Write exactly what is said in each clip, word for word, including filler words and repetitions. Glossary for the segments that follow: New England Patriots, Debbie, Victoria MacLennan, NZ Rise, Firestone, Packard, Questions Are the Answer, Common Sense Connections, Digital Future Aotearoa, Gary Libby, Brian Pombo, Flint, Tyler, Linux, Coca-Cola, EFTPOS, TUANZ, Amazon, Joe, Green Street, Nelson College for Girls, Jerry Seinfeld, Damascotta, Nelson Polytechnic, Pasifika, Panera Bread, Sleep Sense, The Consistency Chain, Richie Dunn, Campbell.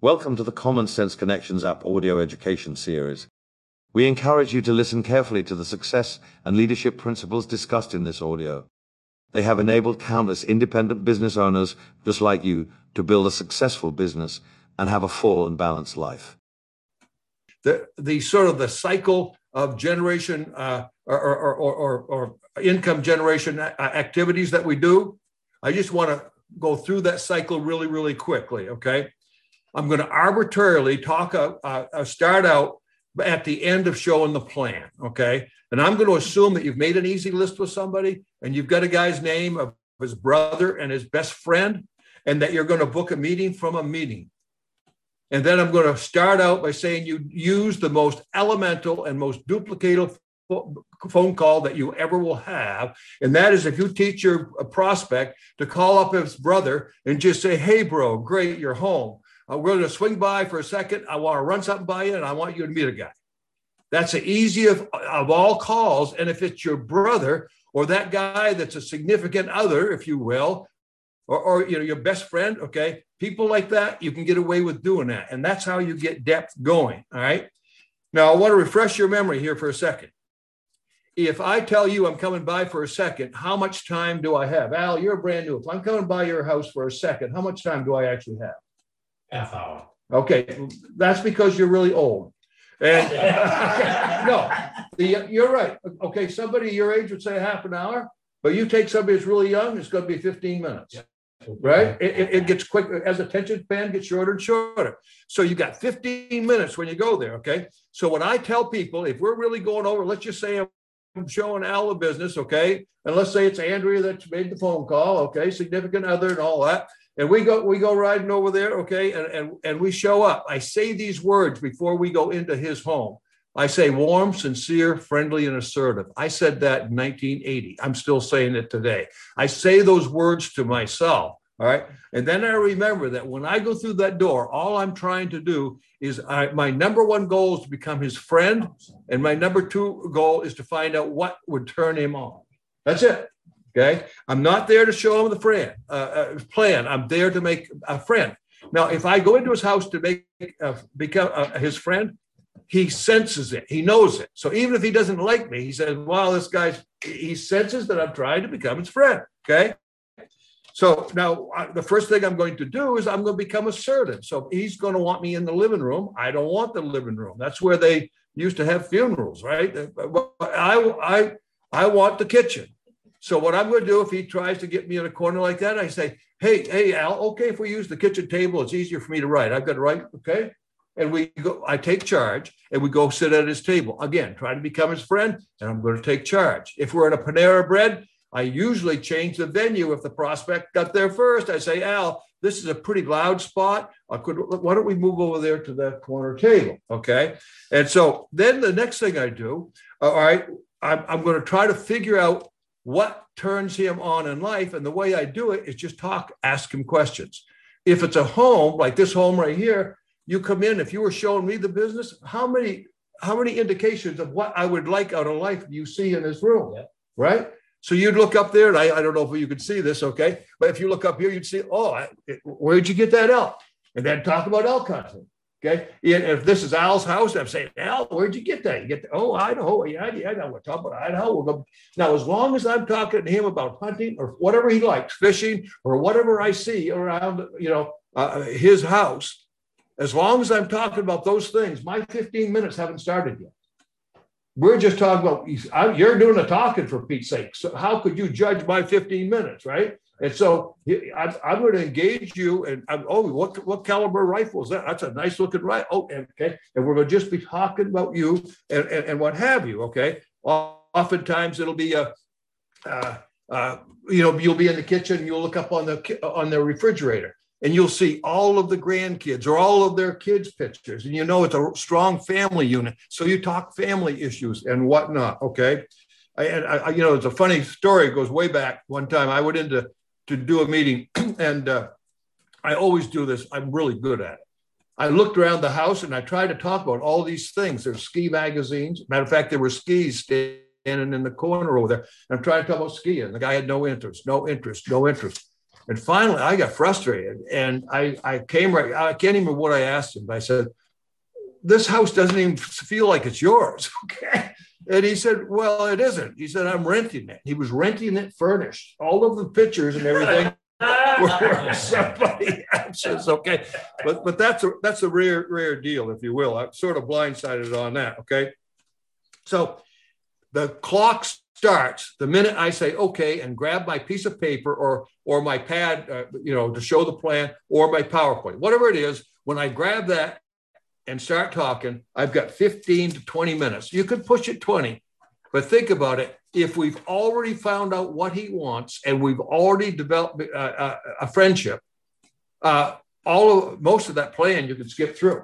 Welcome to the Common Sense Connections app audio education series. We encourage you to listen carefully to the success and leadership principles discussed in this audio. They have enabled countless independent business owners, just like you, to build a successful business and have a full and balanced life. The, the sort of the cycle of generation uh, or, or, or, or, or income generation activities that we do, I just want to go through that cycle really, really quickly, okay? I'm going to arbitrarily talk, uh, uh, start out at the end of showing the plan, okay? And I'm going to assume that you've made an easy list with somebody and you've got a guy's name of his brother and his best friend and that you're going to book a meeting from a meeting. And then I'm going to start out by saying you use the most elemental and most duplicative phone call that you ever will have. And that is if you teach your prospect to call up his brother and just say, hey, bro, great, you're home. Uh, we're going to swing by for a second. I want to run something by you, and I want you to meet a guy. That's the easiest of, of all calls. And if it's your brother or that guy that's a significant other, if you will, or, or you know your best friend, okay, people like that, you can get away with doing that. And that's how you get depth going, all right? Now, I want to refresh your memory here for a second. If I tell you I'm coming by for a second, how much time do I have? Al, you're brand new. If I'm coming by your house for a second, how much time do I actually have? Half hour. Okay, that's because you're really old. And okay, no, the, you're right. Okay, somebody your age would say half an hour, but you take somebody that's really young, it's going to be fifteen minutes, yeah. Right? It, it, it gets quick as attention span gets shorter and shorter. So you got fifteen minutes when you go there. Okay, so when I tell people, if we're really going over, let's just say I'm showing Al a business, okay, and let's say it's Andrea that made the phone call, okay, significant other and all that. And we go we go riding over there, okay, and, and, and we show up. I say these words before we go into his home. I say warm, sincere, friendly, and assertive. I said that in nineteen eighty. I'm still saying it today. I say those words to myself, all right? And then I remember that when I go through that door, all I'm trying to do is I, my number one goal is to become his friend, and my number two goal is to find out what would turn him on. That's it. Okay, I'm not there to show him the friend, uh, uh, plan. I'm there to make a friend. Now, if I go into his house to make uh, become uh, his friend, he senses it. He knows it. So even if he doesn't like me, he says, "Wow, this guy's." He senses that I'm trying to become his friend. Okay. So now uh, the first thing I'm going to do is I'm going to become assertive. So he's going to want me in the living room. I don't want the living room. That's where they used to have funerals, right? I I I want the kitchen. So what I'm going to do if he tries to get me in a corner like that, I say, hey, hey, Al, okay, if we use the kitchen table, it's easier for me to write. I've got to write, okay? And we go, I take charge, and we go sit at his table. Again, try to become his friend, and I'm going to take charge. If we're in a Panera Bread, I usually change the venue if the prospect got there first. I say, Al, this is a pretty loud spot. I could, why don't we move over there to that corner table, okay? And so then the next thing I do, all right, I'm, I'm going to try to figure out what turns him on in life. And the way I do it is just talk, ask him questions. If it's a home, like this home right here, you come in, if you were showing me the business, how many how many indications of what I would like out of life do you see in this room, yeah. Right? So you'd look up there, and I, I don't know if you could see this, okay? But if you look up here, you'd see, oh, I, it, where'd you get that elk? And then talk about elk hunting, okay? And if this is Al's house, I'm saying, Al, where'd you get that? You get, the, oh, Idaho, yeah, yeah, yeah, we're talking about Idaho. Now, as long as I'm talking to him about hunting or whatever he likes, fishing or whatever I see around, you know, uh, his house, as long as I'm talking about those things, my fifteen minutes haven't started yet. We're just talking about, you're doing the talking for Pete's sake. So how could you judge my fifteen minutes, right? And so I'm, I'm going to engage you. And I'm, oh, what what caliber rifle is that? That's a nice looking rifle. Oh, okay. And we're going to just be talking about you and, and, and what have you. Okay. Oftentimes it'll be a, uh, uh, you know, you'll be in the kitchen. You'll look up on the on the refrigerator, and you'll see all of the grandkids or all of their kids' pictures, and you know it's a strong family unit. So you talk family issues and whatnot. Okay. And I, I, you know, it's a funny story. It goes way back. One time I went into to do a meeting, and uh, I always do this, I'm really good at it. I looked around the house and I tried to talk about all these things. There's ski magazines. Matter of fact, there were skis standing in the corner over there. And I'm trying to talk about skiing. The guy had no interest, no interest, no interest. And finally, I got frustrated, and I, I came right, I can't even remember what I asked him, but I said, this house doesn't even feel like it's yours, okay? And he said, well, it isn't. He said, I'm renting it. He was renting it furnished. All of the pictures and everything were somebody else's, okay? But but that's a, that's a rare, rare deal, if you will. I'm sort of blindsided on that, okay? So the clock starts the minute I say, okay, and grab my piece of paper or, or my pad, uh, you know, to show the plan, or my PowerPoint, whatever it is. When I grab that and start talking, I've got fifteen to twenty minutes. You could push it twenty, but think about it. If we've already found out what he wants and we've already developed a, a, a friendship, uh, all of, most of that plan you can skip through.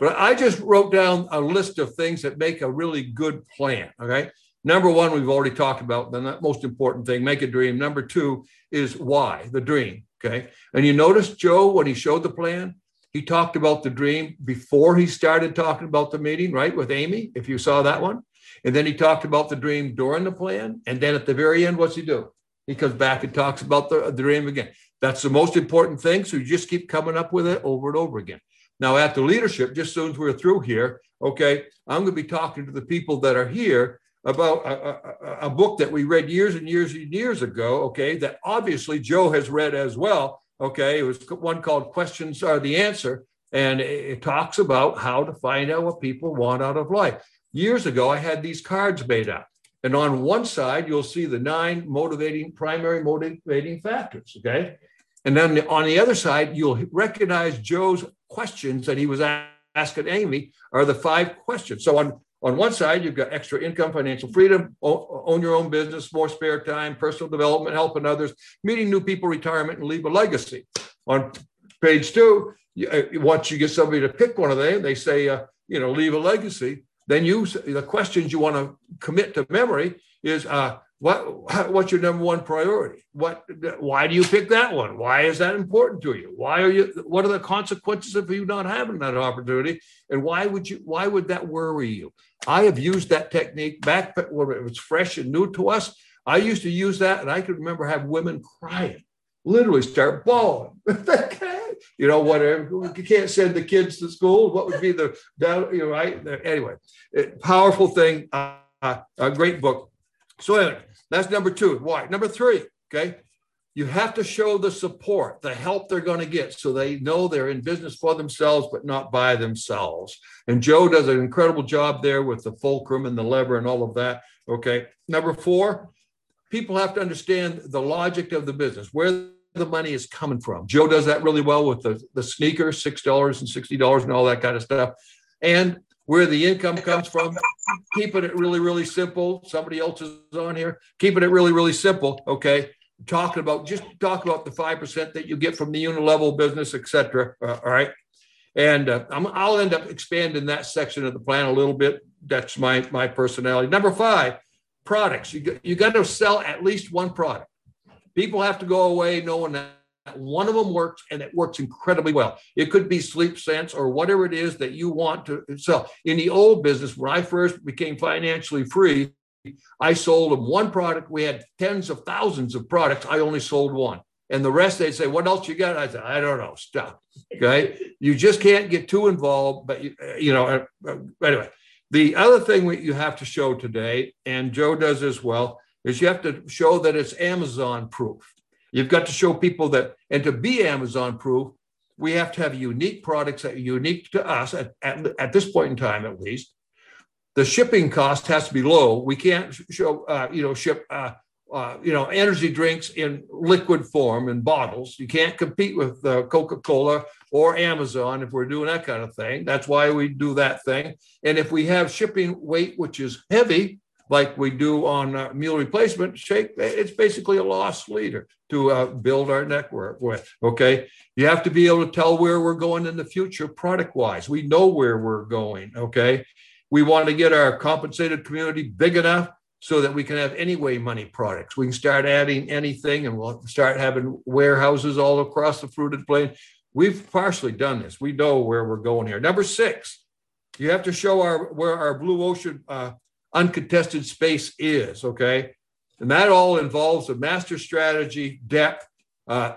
But I just wrote down a list of things that make a really good plan, okay? Number one, we've already talked about, the most important thing, make a dream. Number two is why, the dream, okay? And you notice Joe, when he showed the plan, he talked about the dream before he started talking about the meeting, right, with Amy, if you saw that one. And then he talked about the dream during the plan. And then at the very end, what's he do? He comes back and talks about the, the dream again. That's the most important thing. So you just keep coming up with it over and over again. Now, at the leadership, just as soon as we're through here, okay, I'm going to be talking to the people that are here about a, a, a book that we read years and years and years ago, okay, that obviously Joe has read as well. Okay, it was one called Questions Are the Answer, and it talks about how to find out what people want out of life. Years ago, I had these cards made up, and on one side, you'll see the nine motivating, primary motivating factors, okay? And then on the other side, you'll recognize Joe's questions that he was asking Amy are the five questions. So on, on one side, you've got extra income, financial freedom, own your own business, more spare time, personal development, helping others, meeting new people, retirement, and leave a legacy. On page two, once you get somebody to pick one of them, they say, uh, you know, leave a legacy. Then you, the questions you want to commit to memory is, uh, what, what's your number one priority? What, why do you pick that one? Why is that important to you? Why are you, what are the consequences of you not having that opportunity? And why would you, why would that worry you? I have used that technique back when it was fresh and new to us. I used to use that, and I could remember have women crying, literally start bawling. You know, whatever, you can't send the kids to school. What would be the, you know, right? Anyway, it, powerful thing, uh, uh, a great book. So anyway, that's number two, why. Number three, okay, you have to show the support, the help they're going to get, so they know they're in business for themselves, but not by themselves. And Joe does an incredible job there with the fulcrum and the lever and all of that, okay. Number four, people have to understand the logic of the business, where the money is coming from. Joe does that really well with the, the sneakers, six dollars and sixty dollars and all that kind of stuff. And where the income comes from, keeping it really, really simple. Somebody else is on here, keeping it really, really simple. Okay. Talking about, just talk about the five percent that you get from the unilevel business, et cetera. Uh, all right. And uh, I'm, I'll end up expanding that section of the plan a little bit. That's my, my personality. Number five, products. You, you got to sell at least one product. People have to go away knowing that one of them works, and it works incredibly well. It could be Sleep Sense or whatever it is that you want to sell. In the old business, when I first became financially free, I sold them one product. We had tens of thousands of products. I only sold one. And the rest, they'd say, what else you got? I said, I don't know, stop. Okay. You just can't get too involved. But, you, you know, anyway, the other thing that you have to show today, and Joe does as well, is you have to show that it's Amazon proof. You've got to show people that, and to be Amazon proof, we have to have unique products that are unique to us at, at, at this point in time, at least. The shipping cost has to be low. We can't show, uh, you know, ship, uh, uh, you know, energy drinks in liquid form in bottles. You can't compete with uh, Coca-Cola or Amazon if we're doing that kind of thing. That's why we do that thing. And if we have shipping weight, which is heavy, like we do on uh, meal replacement shake, it's basically a loss leader to uh, build our network with, okay? You have to be able to tell where we're going in the future product-wise. We know where we're going, okay? We want to get our compensated community big enough so that we can have anyway money products. We can start adding anything, and we'll start having warehouses all across the fruited plain. We've partially done this. We know where we're going here. Number six, you have to show our where our blue ocean uh uncontested space is, okay? And that all involves a master strategy, depth, uh,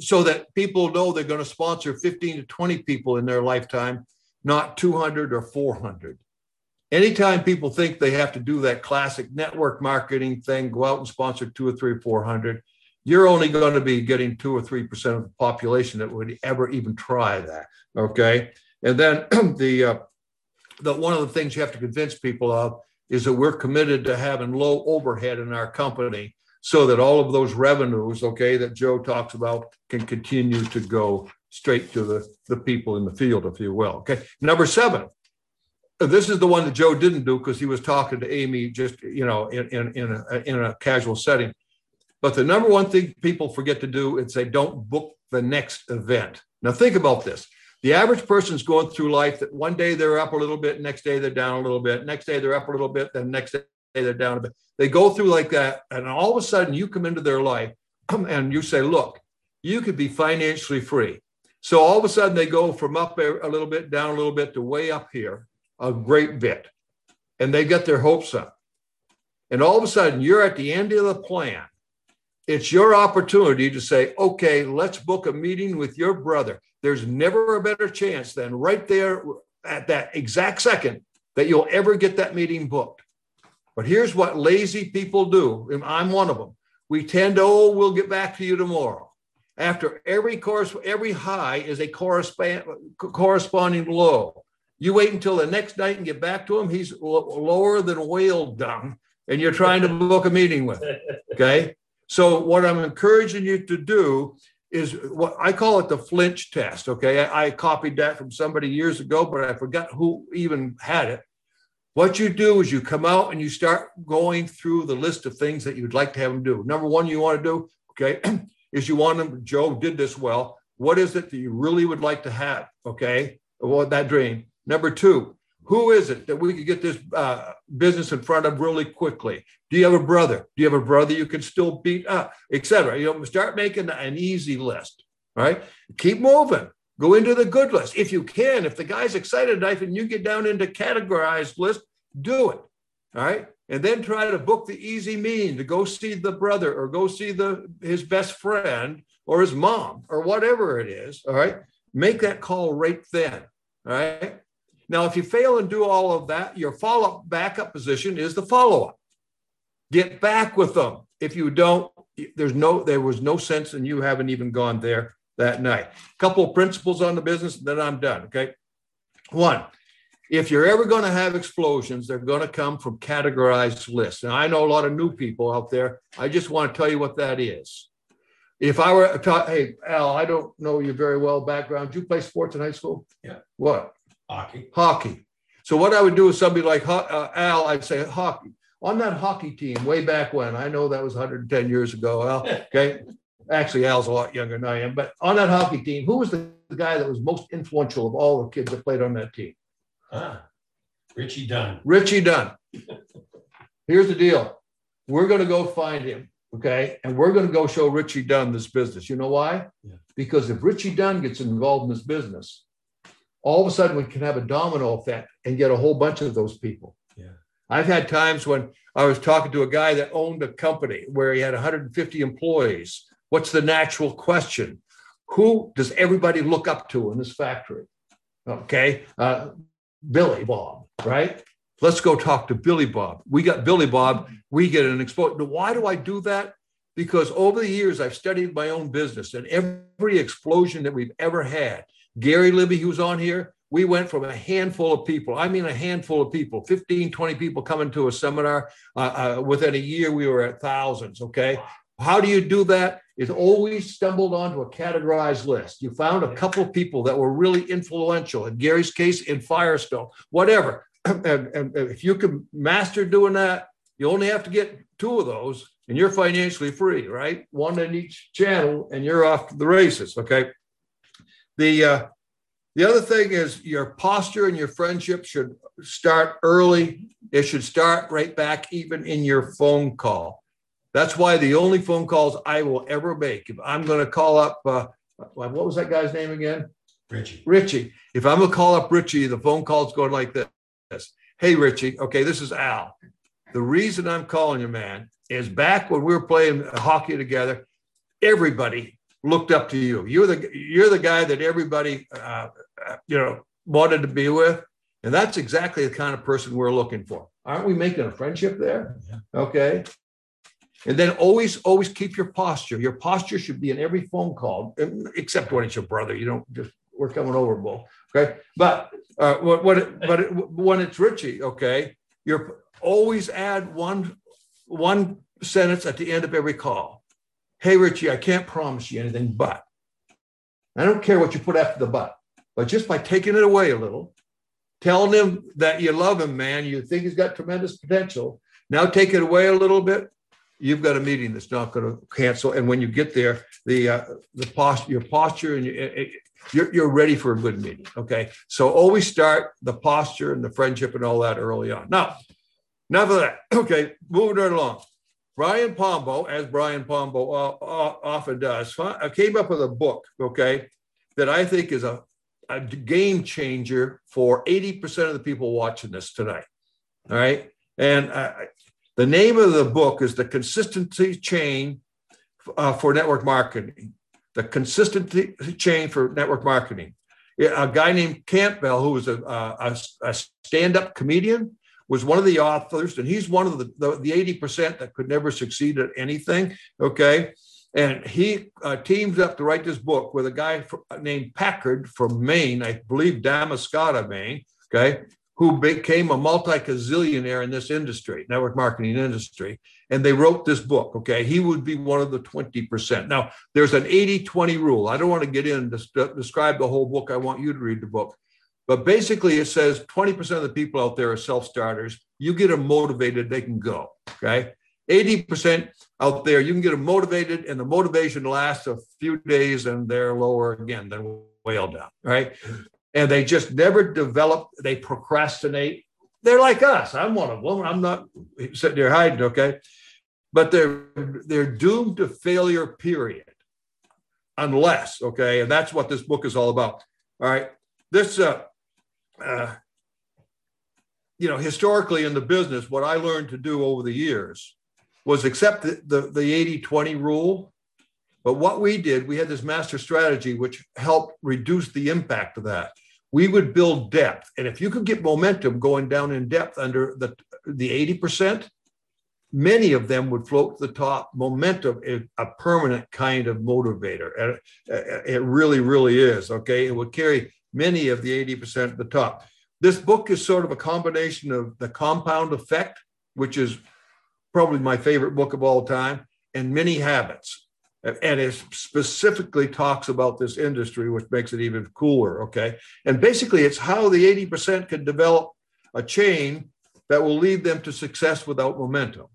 so that people know they're going to sponsor fifteen to twenty people in their lifetime, not two hundred or four hundred. Anytime people think they have to do that classic network marketing thing, go out and sponsor two or three or four hundred, you're only going to be getting two or three percent of the population that would ever even try that, okay? And then the, uh, the one of the things you have to convince people of is that we're committed to having low overhead in our company so that all of those revenues, okay, that Joe talks about can continue to go straight to the, the people in the field, if you will, okay? Number seven. This is the one that Joe didn't do because he was talking to Amy just, you know, in, in, in, a, in a casual setting. But the number one thing people forget to do is they don't book the next event. Now, think about this. The average person's going through life that one day they're up a little bit, next day they're down a little bit, next day they're up a little bit, then next day they're down a bit. They go through like that, and all of a sudden you come into their life and you say, look, you could be financially free. So all of a sudden they go from up a little bit, down a little bit, to way up here a great bit, and they get their hopes up. And all of a sudden, you're at the end of the plan. It's your opportunity to say, okay, let's book a meeting with your brother. There's never a better chance than right there at that exact second that you'll ever get that meeting booked. But here's what lazy people do, and I'm one of them. We tend to, oh, we'll get back to you tomorrow. After every course, every high is a correspond, corresponding low. You wait until the next night and get back to him. He's l- lower than whale dung, and you're trying to book a meeting with him, okay? So what I'm encouraging you to do is what I call it the flinch test, okay? I, I copied that from somebody years ago, but I forgot who even had it. What you do is you come out and you start going through the list of things that you'd like to have them do. Number one you want to do, okay, is you want them, Joe did this well, what is it that you really would like to have, okay, well, that dream? Number two, who is it that we could get this uh, business in front of really quickly? Do you have a brother? Do you have a brother you can still beat up, et cetera? You know, start making an easy list, right? Keep moving. Go into the good list. If you can, if the guy's excited enough and you get down into categorized list, do it, all right? And then try to book the easy mean to go see the brother or go see the his best friend or his mom or whatever it is, all right? Make that call right then, all right? Now, if you fail and do all of that, your follow-up backup position is the follow-up. Get back with them. If you don't, there's no, there was no sense in you haven't even gone there that night. A couple of principles on the business, then I'm done, okay? One, if you're ever going to have explosions, they're going to come from categorized lists. And I know a lot of new people out there. I just want to tell you what that is. If I were, ta- hey, Al, I don't know you very well, background. Did you play sports in high school? Yeah. What? Hockey. Hockey. So what I would do is somebody like uh, Al, I'd say hockey. On that hockey team way back when, I know that was one hundred ten years ago, Al, okay? Actually, Al's a lot younger than I am, but on that hockey team, who was the guy that was most influential of all the kids that played on that team? Ah, Richie Dunn. Richie Dunn. Here's the deal. We're going to go find him, okay? And we're going to go show Richie Dunn this business. You know why? Yeah. Because if Richie Dunn gets involved in this business, all of a sudden we can have a domino effect and get a whole bunch of those people. Yeah. I've had times when I was talking to a guy that owned a company where he had one hundred fifty employees. What's the natural question? Who does everybody look up to in this factory? Okay, uh, Billy Bob, right? Let's go talk to Billy Bob. We got Billy Bob, we get an explosion. Why do I do that? Because over the years, I've studied my own business, and every explosion that we've ever had, Gary Libby, who's on here, we went from a handful of people. I mean, a handful of people, fifteen, twenty people coming to a seminar. Uh, uh, within a year, we were at thousands, okay? How do you do that? It's always stumbled onto a categorized list. You found a couple of people that were really influential, in Gary's case, in Firestone, whatever. and, and, and if you can master doing that, you only have to get two of those, and you're financially free, right? One in each channel, and you're off to the races, okay? The uh, the other thing is your posture and your friendship should start early. It should start right back even in your phone call. That's why the only phone calls I will ever make, if I'm going to call up, uh, what was that guy's name again? Richie. Richie. If I'm going to call up Richie, the phone call's going like this. Hey, Richie. Okay, this is Al. The reason I'm calling you, man, is back when we were playing hockey together, everybody looked up to you. You're the you're the guy that everybody uh, you know wanted to be with, and that's exactly the kind of person we're looking for. Aren't we making a friendship there? Yeah. Okay. And then always, always keep your posture. Your posture should be in every phone call, except when it's your brother. You don't just we're coming over, bull. Okay, but uh, what, what, but it, when it's Richie, okay, you're always add one one sentence at the end of every call. Hey, Richie, I can't promise you anything, but I don't care what you put after the but, but just by taking it away a little, telling him that you love him, man, you think he's got tremendous potential. Now take it away a little bit. You've got a meeting that's not going to cancel. And when you get there, the uh, the posture, your posture, and you, you're you're ready for a good meeting. Okay, so always start the posture and the friendship and all that early on. Now, enough of that. Okay, moving right along. Brian Pombo, as Brian Pombo uh, uh, often does, came up with a book, okay, that I think is a, a game changer for eighty percent of the people watching this tonight, all right? And uh, the name of the book is The Consistency Chain uh, for Network Marketing, The Consistency Chain for Network Marketing. A guy named Campbell, who was a, a, a stand-up comedian, was one of the authors, and he's one of the, the, the eighty percent that could never succeed at anything, okay? And he uh, teams up to write this book with a guy from, named Packard from Maine, I believe Damascotta, Maine, okay, who became a multi-gazillionaire in this industry, network marketing industry, and they wrote this book, okay? He would be one of the twenty percent. Now, there's an eighty twenty rule. I don't want to get in to st- describe the whole book. I want you to read the book. But basically, it says twenty percent of the people out there are self-starters. You get them motivated, they can go, okay? eighty percent out there, you can get them motivated, and the motivation lasts a few days, and they're lower again, then whale down, right? And they just never develop. They procrastinate. They're like us. I'm one of them. I'm not sitting there hiding, okay? But they're they're doomed to failure, period, unless, okay? And that's what this book is all about, all right? This, uh, uh, you know, historically in the business, what I learned to do over the years was accept the, the, the eighty twenty rule. But what we did, we had this master strategy, which helped reduce the impact of that. We would build depth. And if you could get momentum going down in depth under the, the eighty percent, many of them would float to the top. Momentum is a permanent kind of motivator. And it really, really is, okay? It would carry many of the eighty percent at the top. This book is sort of a combination of The Compound Effect, which is probably my favorite book of all time, and Many Habits. And it specifically talks about this industry, which makes it even cooler, okay? And basically, it's how the eighty percent can develop a chain that will lead them to success without momentum.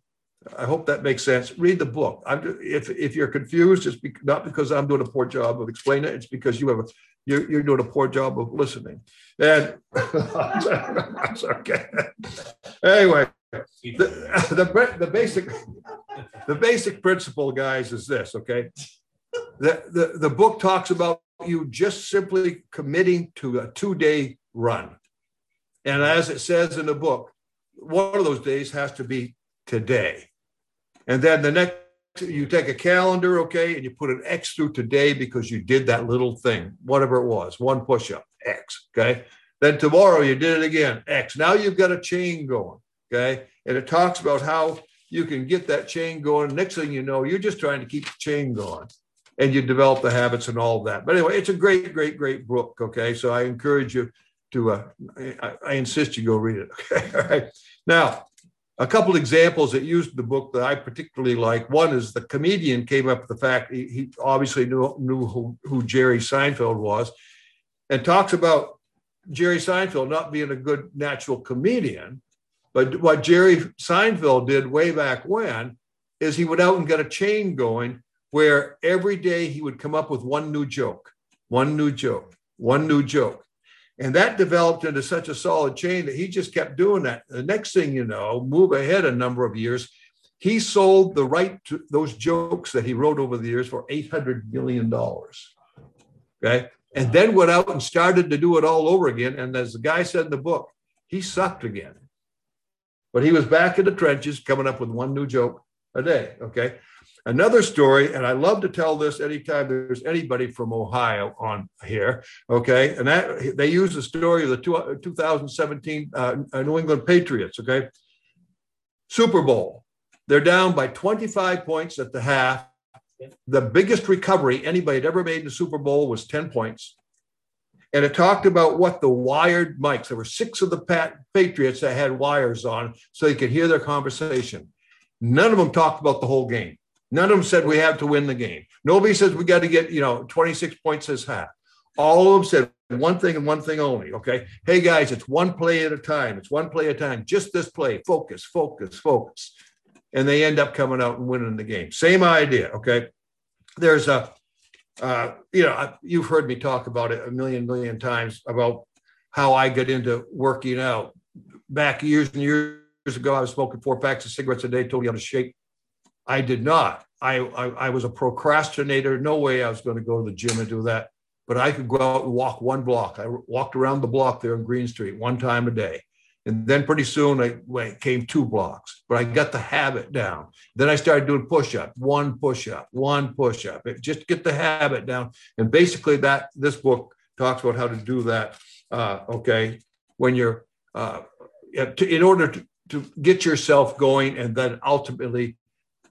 I hope that makes sense. Read the book. I'm just, if if you're confused, it's be, not because I'm doing a poor job of explaining it. It's because you have a, you're, you're doing a poor job of listening. And that's okay. Anyway, the, the the basic the basic principle, guys, is this. Okay, the the the book talks about you just simply committing to a two day run, and as it says in the book, one of those days has to be today. And then the next, you take a calendar, okay, and you put an X through today because you did that little thing, whatever it was, one push-up, X, okay? Then tomorrow you did it again, X. Now you've got a chain going, okay? And it talks about how you can get that chain going. Next thing you know, you're just trying to keep the chain going, and you develop the habits and all of that. But anyway, it's a great, great, great book, okay? So I encourage you to, uh, I, I insist you go read it, okay? All right. Now, a couple examples that used the book that I particularly like. One is the comedian came up with the fact he, he obviously knew, knew who, who Jerry Seinfeld was, and talks about Jerry Seinfeld not being a good natural comedian. But what Jerry Seinfeld did way back when is he went out and got a chain going where every day he would come up with one new joke, one new joke, one new joke. And that developed into such a solid chain that he just kept doing that. The next thing you know, move ahead a number of years, he sold the right to those jokes that he wrote over the years for eight hundred million dollars, okay? And then went out and started to do it all over again. And as the guy said in the book, he sucked again. But he was back in the trenches coming up with one new joke a day, okay? Another story, and I love to tell this anytime there's anybody from Ohio on here, okay? And that they use the story of the two, two thousand seventeen uh, New England Patriots, okay? Super Bowl. They're down by twenty-five points at the half. The biggest recovery anybody had ever made in the Super Bowl was ten points. And it talked about what the wired mics, there were six of the Pat, Patriots that had wires on so you could hear their conversation. None of them talked about the whole game. None of them said we have to win the game. Nobody says we got to get, you know, twenty-six points this half. All of them said one thing and one thing only, okay? Hey, guys, it's one play at a time. It's one play at a time. Just this play. Focus, focus, focus. And they end up coming out and winning the game. Same idea, okay? There's a, uh, you know, you've heard me talk about it a million, million times about how I got into working out. Back years and years ago, I was smoking four packs of cigarettes a day, told you how to shake. I did not. I, I I was a procrastinator. No way I was going to go to the gym and do that. But I could go out and walk one block. I walked around the block there in Green Street one time a day. And then pretty soon I, I came two blocks. But I got the habit down. Then I started doing push-up, one push-up, one push-up. It, just get the habit down. And basically that this book talks about how to do that, uh, okay, when you're uh, in order to, to get yourself going and then ultimately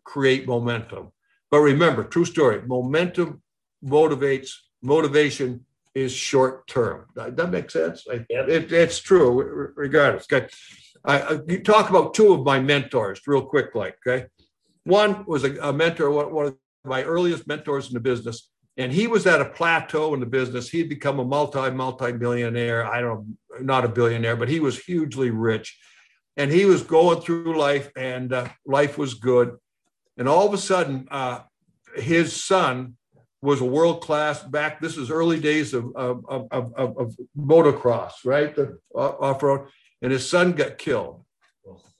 create momentum. But remember, true story, momentum motivates, motivation is short term. That makes sense? I, yep. it, it's true regardless. Okay. I, I you talk about two of my mentors real quick, like, okay. One was a, a mentor, one of my earliest mentors in the business, and he was at a plateau in the business. He'd become a multi, multi-millionaire. I don't know, not a billionaire, but he was hugely rich. And he was going through life and uh, life was good. And all of a sudden, uh, his son was a world-class back. This is early days of, of, of, of, of motocross, right? The off-road. And his son got killed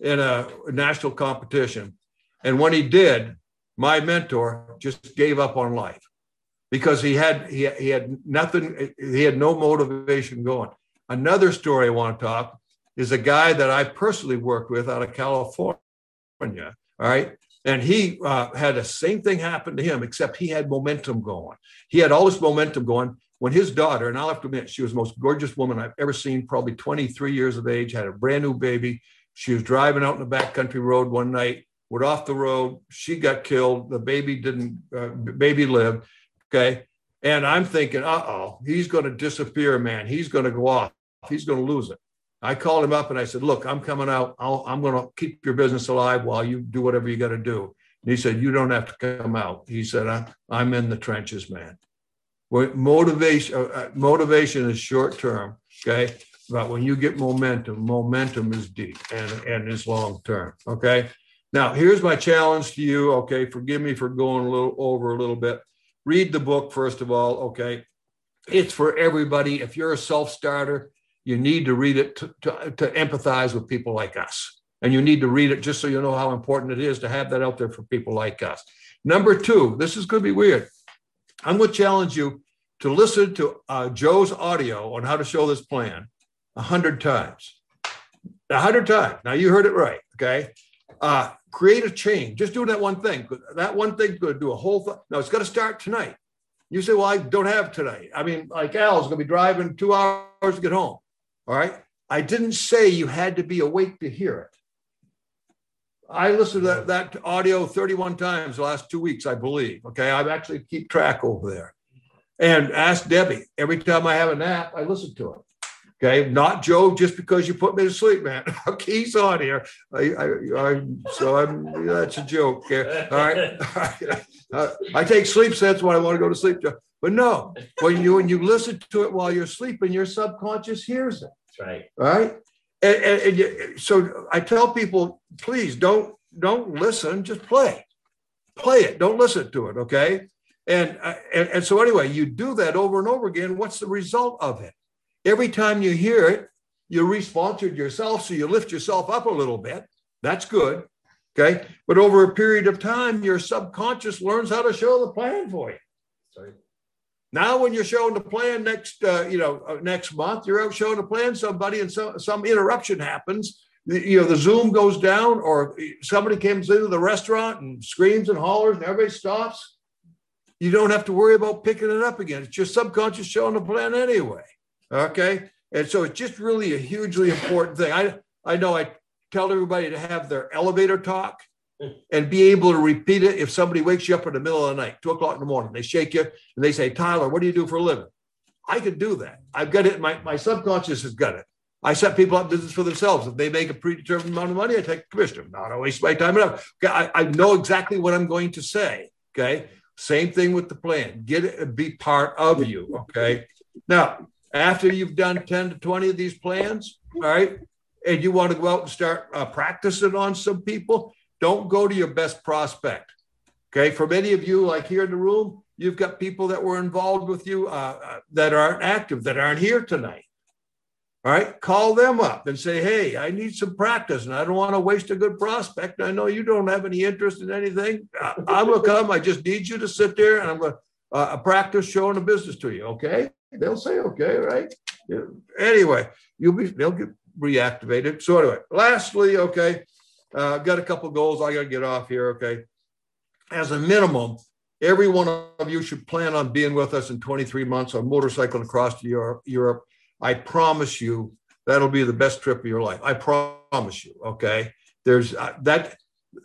in a national competition. And when he did, my mentor just gave up on life because he had he, he had nothing. He had no motivation going. Another story I want to talk is a guy that I personally worked with out of California, all right? And he uh, had the same thing happen to him, except he had momentum going. He had all this momentum going when his daughter, and I'll have to admit, she was the most gorgeous woman I've ever seen, probably twenty-three years of age, had a brand new baby. She was driving out in the backcountry road one night, went off the road. She got killed. The baby didn't, uh, baby lived, okay? And I'm thinking, uh-oh, he's going to disappear, man. He's going to go off. He's going to lose it. I called him up and I said, look, I'm coming out. I'll, I'm going to keep your business alive while you do whatever you got to do. And he said, you don't have to come out. He said, I, I'm in the trenches, man. Well, motivation, uh, motivation is short term, okay? But when you get momentum, momentum is deep and, and is long term, okay? Now, here's my challenge to you, okay? Forgive me for going a little over a little bit. Read the book, first of all, okay? It's for everybody. If you're a self-starter, you need to read it to, to, to empathize with people like us. And you need to read it just so you know how important it is to have that out there for people like us. Number two, this is going to be weird. I'm going to challenge you to listen to uh, Joe's audio on how to show this plan one hundred times. one hundred times. Now, you heard it right, okay? Uh, create a change. Just do that one thing. That one thing's going to do a whole thing. No, it's got to start tonight. You say, well, I don't have tonight. I mean, like Al's going to be driving two hours to get home. All right. I didn't say you had to be awake to hear it. I listened to that, that audio thirty-one times the last two weeks, I believe. Okay. I've actually keep track over there and ask Debbie. Every time I have a nap, I listen to it. Okay. Not Joe, just because you put me to sleep, man. Okay. He's on here. I, I, I, so I'm, that's a joke. Okay. All right. All right. Uh, I take Sleep Sense when I want to go to sleep, Joe. But no, when you when you listen to it while you're sleeping, your subconscious hears it. That's right. Right. And, and, and you, so I tell people, please don't don't listen. Just play, play it. Don't listen to it. Okay. And, and and so anyway, you do that over and over again. What's the result of it? Every time you hear it, you re-sponsored yourself, so you lift yourself up a little bit. That's good. Okay. But over a period of time, your subconscious learns how to show the plan for you. Sorry. Now, when you're showing the plan next, uh, you know, uh, next month, you're out showing the plan somebody and so, some interruption happens. you know, the Zoom goes down or somebody comes into the restaurant and screams and hollers and everybody stops, you don't have to worry about picking it up again. It's your subconscious showing the plan anyway, okay? And so it's just really a hugely important thing. I, I know I tell everybody to have their elevator talk and be able to repeat it if somebody wakes you up in the middle of the night, two o'clock in the morning, they shake you and they say, Tyler, what do you do for a living? I could do that. I've got it. My, my subconscious has got it. I set people up business for themselves. If they make a predetermined amount of money, I take a commission. I'm not wasting my time enough. I, I know exactly what I'm going to say. Okay. Same thing with the plan. Get it and be part of you. Okay. Now, after you've done ten to twenty of these plans, all right, and you want to go out and start uh, practicing on some people, don't go to your best prospect. Okay. For many of you, like here in the room, you've got people that were involved with you uh, that aren't active, that aren't here tonight. All right, call them up and say, hey, I need some practice and I don't want to waste a good prospect. I know you don't have any interest in anything. I will come. I just need you to sit there and I'm going to uh, practice showing a business to you. Okay. They'll say, okay. Right. Yeah. Anyway, you'll be, they'll get reactivated. So anyway, lastly, okay. Uh, I've got a couple of goals. I got to get off here. Okay. As a minimum, every one of you should plan on being with us in twenty-three months on motorcycling across to Europe, Europe. I promise you that'll be the best trip of your life. I promise you. Okay. There's uh, that,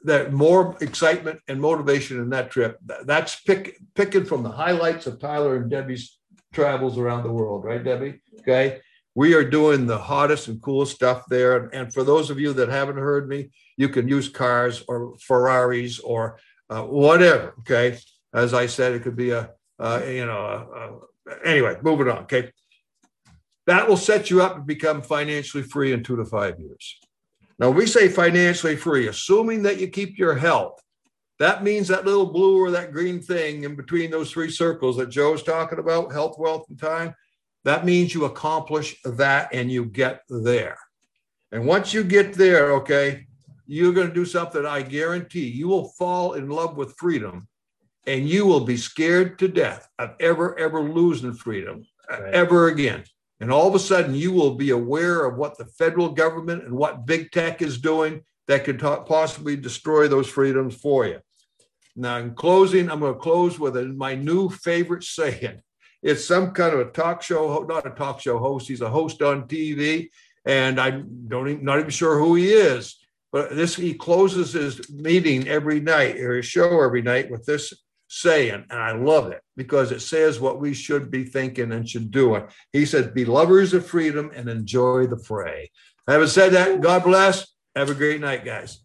that more excitement and motivation in that trip. That's pick, picking from the highlights of Tyler and Debbie's travels around the world, right, Debbie? Okay. We are doing the hottest and coolest stuff there. And for those of you that haven't heard me, you can use cars or Ferraris or uh, whatever. Okay. As I said, it could be a, uh, you know, uh, anyway, moving on. Okay. That will set you up to become financially free in two to five years. Now, we say financially free, assuming that you keep your health. That means that little blue or that green thing in between those three circles that Joe's talking about, health, wealth, and time, that means you accomplish that and you get there. And once you get there, okay, you're going to do something I guarantee. You will fall in love with freedom and you will be scared to death of ever, ever losing freedom, right, ever again. And all of a sudden, you will be aware of what the federal government and what big tech is doing that could ta- possibly destroy those freedoms for you. Now, in closing, I'm going to close with a, my new favorite saying. It's some kind of a talk show, not a talk show host. He's a host on T V, and I'm don't even, not even sure who he is. But this, he closes his meeting every night or his show every night with this saying, and I love it because it says what we should be thinking and should doing. He says, be lovers of freedom and enjoy the fray. Having said that, God bless. Have a great night, guys.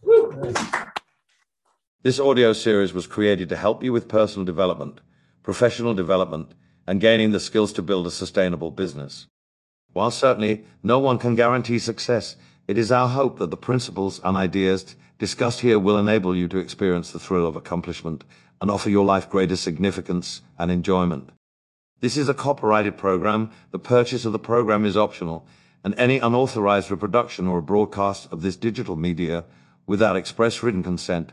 This audio series was created to help you with personal development, professional development, and gaining the skills to build a sustainable business. While certainly no one can guarantee success, it is our hope that the principles and ideas discussed here will enable you to experience the thrill of accomplishment and offer your life greater significance and enjoyment. This is a copyrighted program. The purchase of the program is optional, and any unauthorized reproduction or broadcast of this digital media without express written consent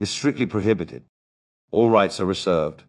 is strictly prohibited. All rights are reserved.